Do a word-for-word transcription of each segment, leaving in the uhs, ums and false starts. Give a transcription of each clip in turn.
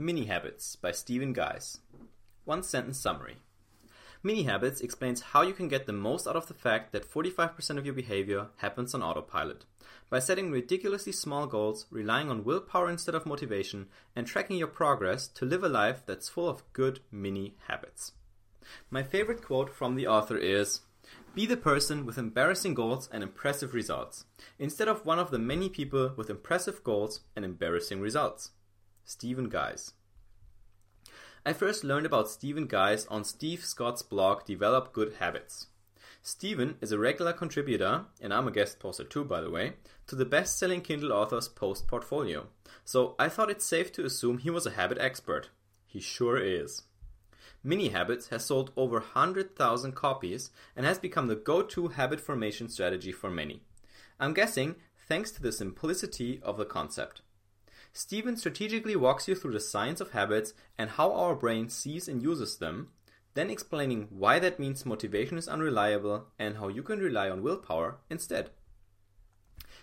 Mini Habits by Stephen Guise. One sentence summary. Mini Habits explains how you can get the most out of the fact that forty-five percent of your behavior happens on autopilot by setting ridiculously small goals, relying on willpower instead of motivation, and tracking your progress to live a life that's full of good mini habits. My favorite quote from the author is, "Be the person with embarrassing goals and impressive results, instead of one of the many people with impressive goals and embarrassing results." Stephen Guise. I first learned about Stephen Guise on Steve Scott's blog Develop Good Habits. Stephen is a regular contributor, and I'm a guest poster too, by the way, to the best-selling Kindle author's post portfolio. So I thought it's safe to assume he was a habit expert. He sure is. Mini Habits has sold over one hundred thousand copies and has become the go-to habit formation strategy for many. I'm guessing thanks to the simplicity of the concept. Stephen strategically walks you through the science of habits and how our brain sees and uses them, then explaining why that means motivation is unreliable and how you can rely on willpower instead.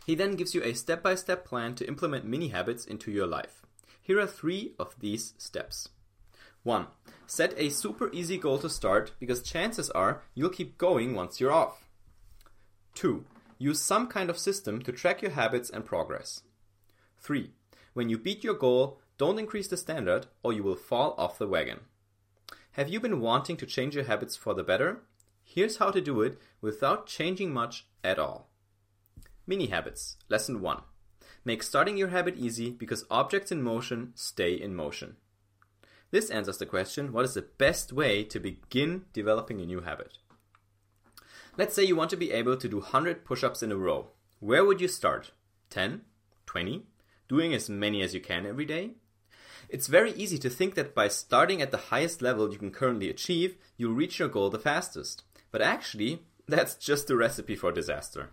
He then gives you a step-by-step plan to implement mini habits into your life. Here are three of these steps. one. Set a super easy goal to start, because chances are you'll keep going once you're off. two. Use some kind of system to track your habits and progress. three. When you beat your goal, don't increase the standard or you will fall off the wagon. Have you been wanting to change your habits for the better? Here's how to do it without changing much at all. Mini Habits, Lesson one. Make starting your habit easy, because objects in motion stay in motion. This answers the question, what is the best way to begin developing a new habit? Let's say you want to be able to do one hundred push-ups in a row. Where would you start? ten? twenty? Doing as many as you can every day? It's very easy to think that by starting at the highest level you can currently achieve, you'll reach your goal the fastest. But actually, that's just a recipe for disaster.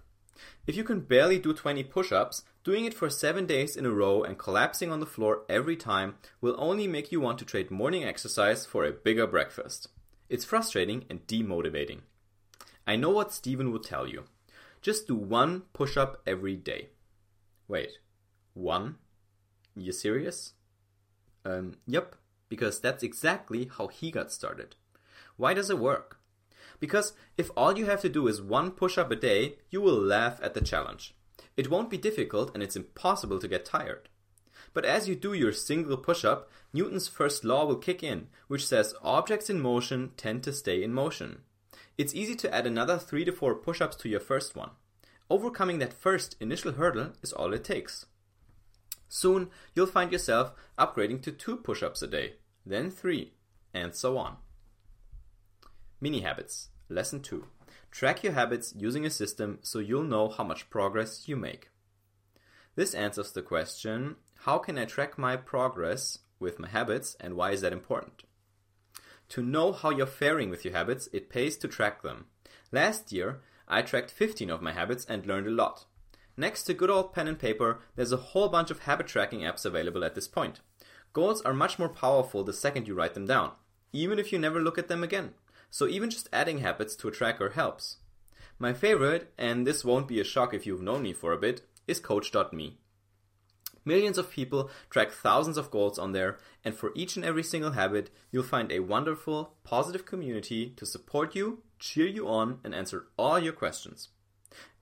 If you can barely do twenty push-ups, doing it for seven days in a row and collapsing on the floor every time will only make you want to trade morning exercise for a bigger breakfast. It's frustrating and demotivating. I know what Stephen will tell you. Just do one push-up every day. Wait. One? You serious? Um, yep, because that's exactly how he got started. Why does it work? Because if all you have to do is one push-up a day, you will laugh at the challenge. It won't be difficult and it's impossible to get tired. But as you do your single push-up, Newton's first law will kick in, which says objects in motion tend to stay in motion. It's easy to add another three to four push-ups to your first one. Overcoming that first initial hurdle is all it takes. Soon, you'll find yourself upgrading to two push-ups a day, then three, and so on. Mini Habits, Lesson two. Track your habits using a system so you'll know how much progress you make. This answers the question, how can I track my progress with my habits, and why is that important? To know how you're faring with your habits, it pays to track them. Last year, I tracked fifteen of my habits and learned a lot. Next to good old pen and paper, there's a whole bunch of habit tracking apps available at this point. Goals are much more powerful the second you write them down, even if you never look at them again. So even just adding habits to a tracker helps. My favorite, and this won't be a shock if you've known me for a bit, is Coach dot me. Millions of people track thousands of goals on there, and for each and every single habit, you'll find a wonderful, positive community to support you, cheer you on, and answer all your questions.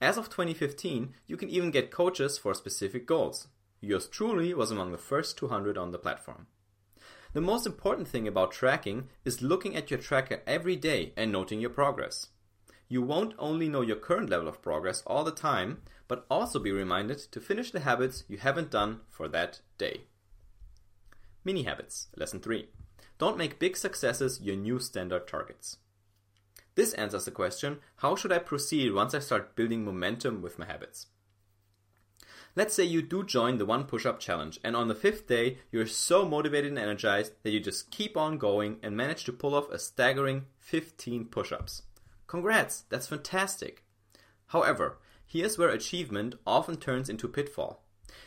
As of twenty fifteen, you can even get coaches for specific goals. Yours truly was among the first two hundred on the platform. The most important thing about tracking is looking at your tracker every day and noting your progress. You won't only know your current level of progress all the time, but also be reminded to finish the habits you haven't done for that day. Mini Habits, Lesson three. Don't make big successes your new standard targets. This answers the question, how should I proceed once I start building momentum with my habits? Let's say you do join the one push-up challenge, and on the fifth day you're so motivated and energized that you just keep on going and manage to pull off a staggering fifteen push-ups. Congrats, that's fantastic. However, here's where achievement often turns into pitfall.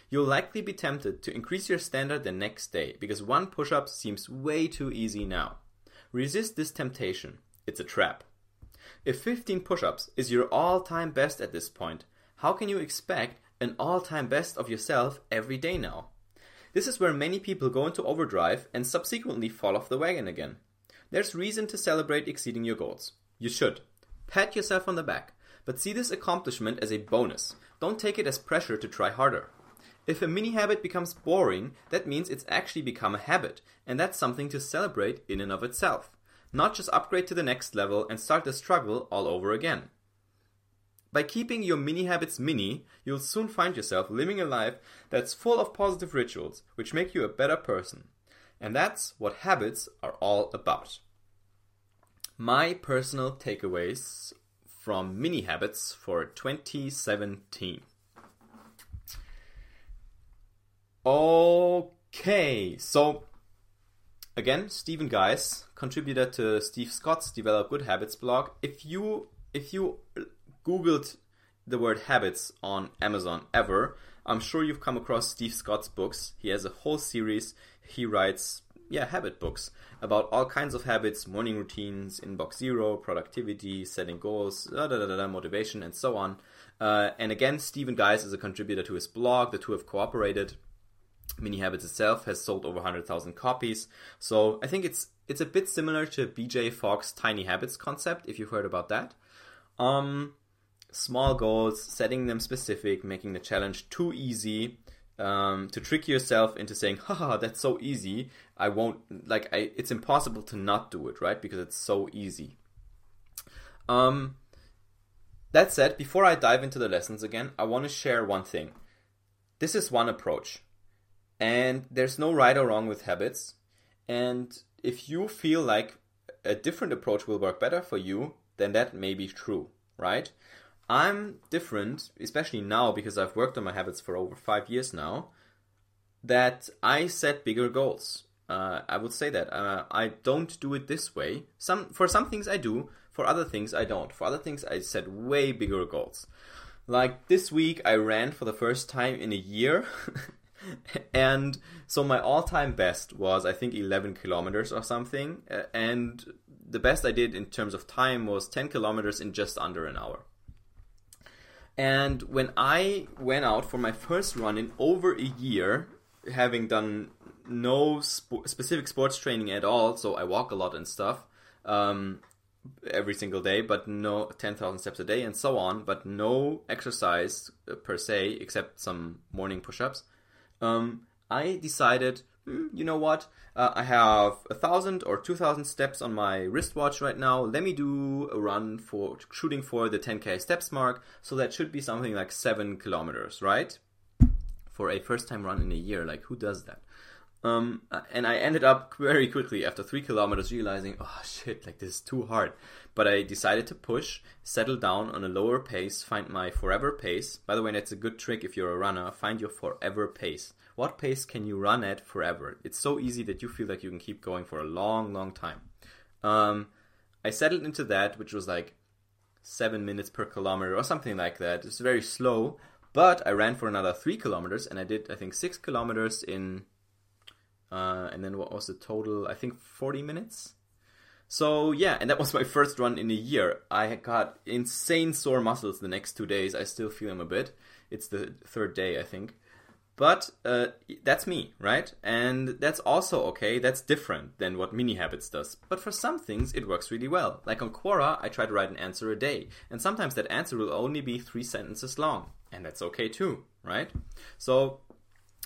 You'll likely be tempted to increase your standard the next day, because one push-up seems way too easy now. Resist this temptation. It's a trap. If fifteen push-ups is your all-time best at this point, how can you expect an all-time best of yourself every day now? This is where many people go into overdrive and subsequently fall off the wagon again. There's reason to celebrate exceeding your goals. You should. Pat yourself on the back, but see this accomplishment as a bonus. Don't take it as pressure to try harder. If a mini habit becomes boring, that means it's actually become a habit, and that's something to celebrate in and of itself. Not just upgrade to the next level and start the struggle all over again. By keeping your mini habits mini, you'll soon find yourself living a life that's full of positive rituals, which make you a better person. And that's what habits are all about. My personal takeaways from Mini Habits for twenty seventeen. Okay, so again, Stephen Guise, contributor to Steve Scott's Develop Good Habits blog. If you if you Googled the word habits on Amazon ever, I'm sure you've come across Steve Scott's books. He has a whole series. He writes, yeah, habit books about all kinds of habits, morning routines, inbox zero, productivity, setting goals, da, da, da, da, motivation, and so on. Uh, and again, Stephen Guise is a contributor to his blog. The two have cooperated. Mini Habits itself has sold over one hundred thousand copies. So I think it's it's a bit similar to B J Fox Tiny Habits concept, if you've heard about that. Um, small goals, setting them specific, making the challenge too easy, um, to trick yourself into saying, haha, that's so easy. I won't, like, I, it's impossible to not do it, right? Because it's so easy. Um, that said, before I dive into the lessons again, I want to share one thing. This is one approach. And there's no right or wrong with habits. And if you feel like a different approach will work better for you, then that may be true, right? I'm different, especially now because I've worked on my habits for over five years now, that I set bigger goals. Uh, I would say that. Uh, I don't do it this way. Some For some things I do, for other things I don't. For other things I set way bigger goals. Like this week I ran for the first time in a year. And so my all-time best was, I think, eleven kilometers or something. And the best I did in terms of time was ten kilometers in just under an hour. And when I went out for my first run in over a year, having done no sp- specific sports training at all, so I walk a lot and stuff um, every single day, but no ten thousand steps a day and so on, but no exercise per se, except some morning push-ups. Um, I decided, mm, you know what, uh, I have a thousand or two thousand steps on my wristwatch right now. Let me do a run for shooting for the ten K steps mark. So that should be something like seven kilometers, right? For a first time run in a year, like who does that? Um, and I ended up very quickly after three kilometers realizing, oh shit, like this is too hard. But I decided to push, settle down on a lower pace, find my forever pace. By the way, that's a good trick if you're a runner, find your forever pace. What pace can you run at forever? It's so easy that you feel like you can keep going for a long, long time. Um, I settled into that, which was like seven minutes per kilometer or something like that. It's very slow, but I ran for another three kilometers and I did, I think, six kilometers in... Uh, and then what was the total? I think forty minutes. So yeah, and that was my first run in a year. I got insane sore muscles the next two days. I still feel them a bit. It's the third day, I think. But uh, that's me, right? And that's also okay. That's different than what Mini Habits does. But for some things, it works really well. Like on Quora, I try to write an answer a day. And sometimes that answer will only be three sentences long. And that's okay too, right? So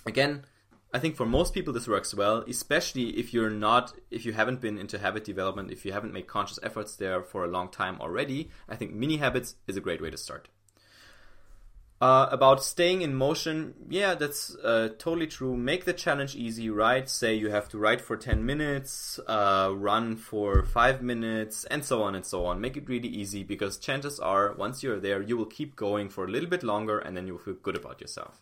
again, I think for most people this works well, especially if you're not, if you haven't been into habit development, if you haven't made conscious efforts there for a long time already. I think Mini Habits is a great way to start. Uh, about staying in motion, yeah, that's uh, totally true. Make the challenge easy, right? Say you have to write for ten minutes, uh, run for five minutes, and so on and so on. Make it really easy because chances are, once you're there, you will keep going for a little bit longer and then you'll feel good about yourself.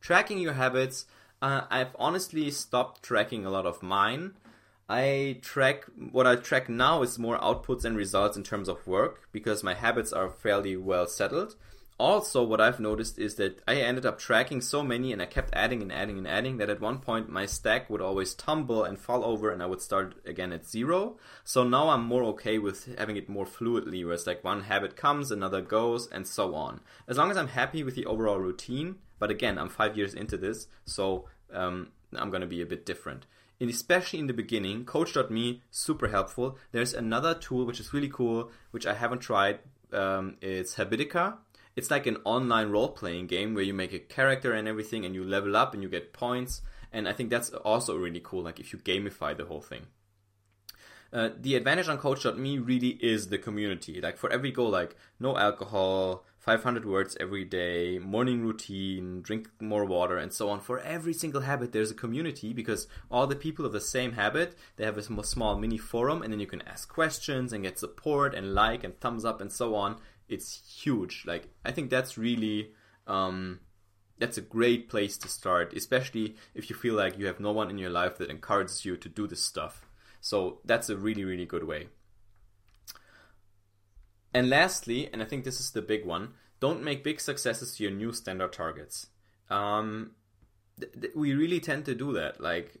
Tracking your habits. Uh, I've honestly stopped tracking a lot of mine. I track, what I track now is more outputs and results in terms of work because my habits are fairly well settled. Also, what I've noticed is that I ended up tracking so many and I kept adding and adding and adding that at one point my stack would always tumble and fall over and I would start again at zero. So now I'm more okay with having it more fluidly, where it's like one habit comes, another goes, and so on. As long as I'm happy with the overall routine. But again, I'm five years into this, so um, I'm going to be a bit different. And especially in the beginning, Coach dot me, super helpful. There's another tool which is really cool, which I haven't tried. Um, it's Habitica. It's like an online role-playing game where you make a character and everything, and you level up and you get points. And I think that's also really cool, like if you gamify the whole thing. Uh, the advantage on Coach dot me really is the community. Like for every goal, like no alcohol, five hundred words every day, morning routine, drink more water, and so on. For every single habit, there's a community because all the people of the same habit, they have a small mini forum, and then you can ask questions and get support and like and thumbs up and so on. It's huge. Like I think that's really... Um, That's a great place to start, especially if you feel like you have no one in your life that encourages you to do this stuff. So that's a really, really good way. And lastly, and I think this is the big one, don't make big successes your new standard targets. Um, th- th- we really tend to do that. Like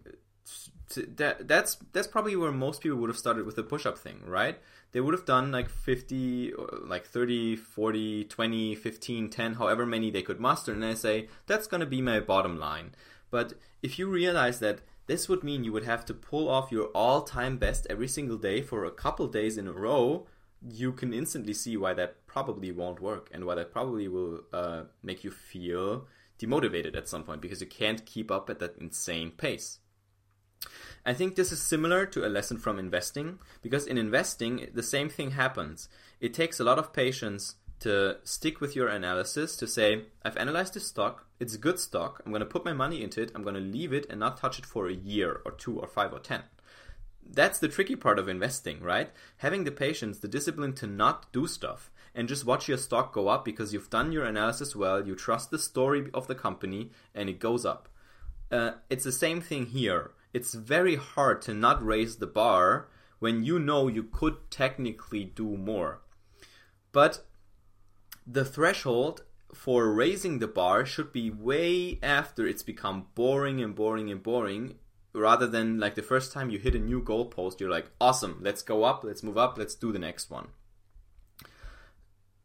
t- that, that's that's probably where most people would have started with the push-up thing, right? They would have done like fifty, or like thirty, forty, twenty, fifteen, ten, however many they could muster. And I say, that's going to be my bottom line. But if you realize that this would mean you would have to pull off your all-time best every single day for a couple days in a row, you can instantly see why that probably won't work and why that probably will uh, make you feel demotivated at some point because you can't keep up at that insane pace. I think this is similar to a lesson from investing, because in investing, the same thing happens. It takes a lot of patience to stick with your analysis, to say, I've analyzed this stock, it's a good stock, I'm going to put my money into it, I'm going to leave it and not touch it for a year or two or five or ten. That's the tricky part of investing, right? Having the patience, the discipline to not do stuff and just watch your stock go up because you've done your analysis well, you trust the story of the company and it goes up. Uh, it's the same thing here. It's very hard to not raise the bar when you know you could technically do more. But the threshold for raising the bar should be way after it's become boring and boring and boring, rather than like the first time you hit a new goalpost, you're like, awesome, let's go up, let's move up, let's do the next one.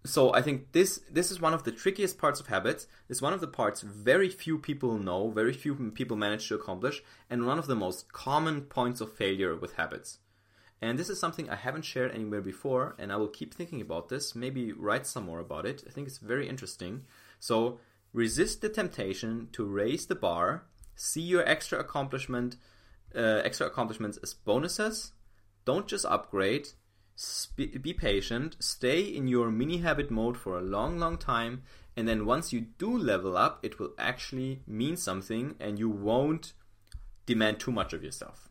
So I think this this is one of the trickiest parts of habits. It's one of the parts very few people know, very few people manage to accomplish, and one of the most common points of failure with habits. And this is something I haven't shared anywhere before, and I will keep thinking about this, maybe write some more about it. I think it's very interesting. So resist the temptation to raise the bar, see your extra accomplishment, uh, extra accomplishments as bonuses, don't just upgrade. Be patient, stay in your mini habit mode for a long, long time, and then once you do level up, it will actually mean something and you won't demand too much of yourself.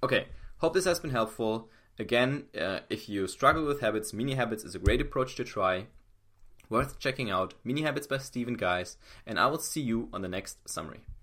Okay, hope this has been helpful. Again, uh, if you struggle with habits, Mini Habits is a great approach to try. Worth checking out, Mini Habits by Stephen Guise, and I will see you on the next summary.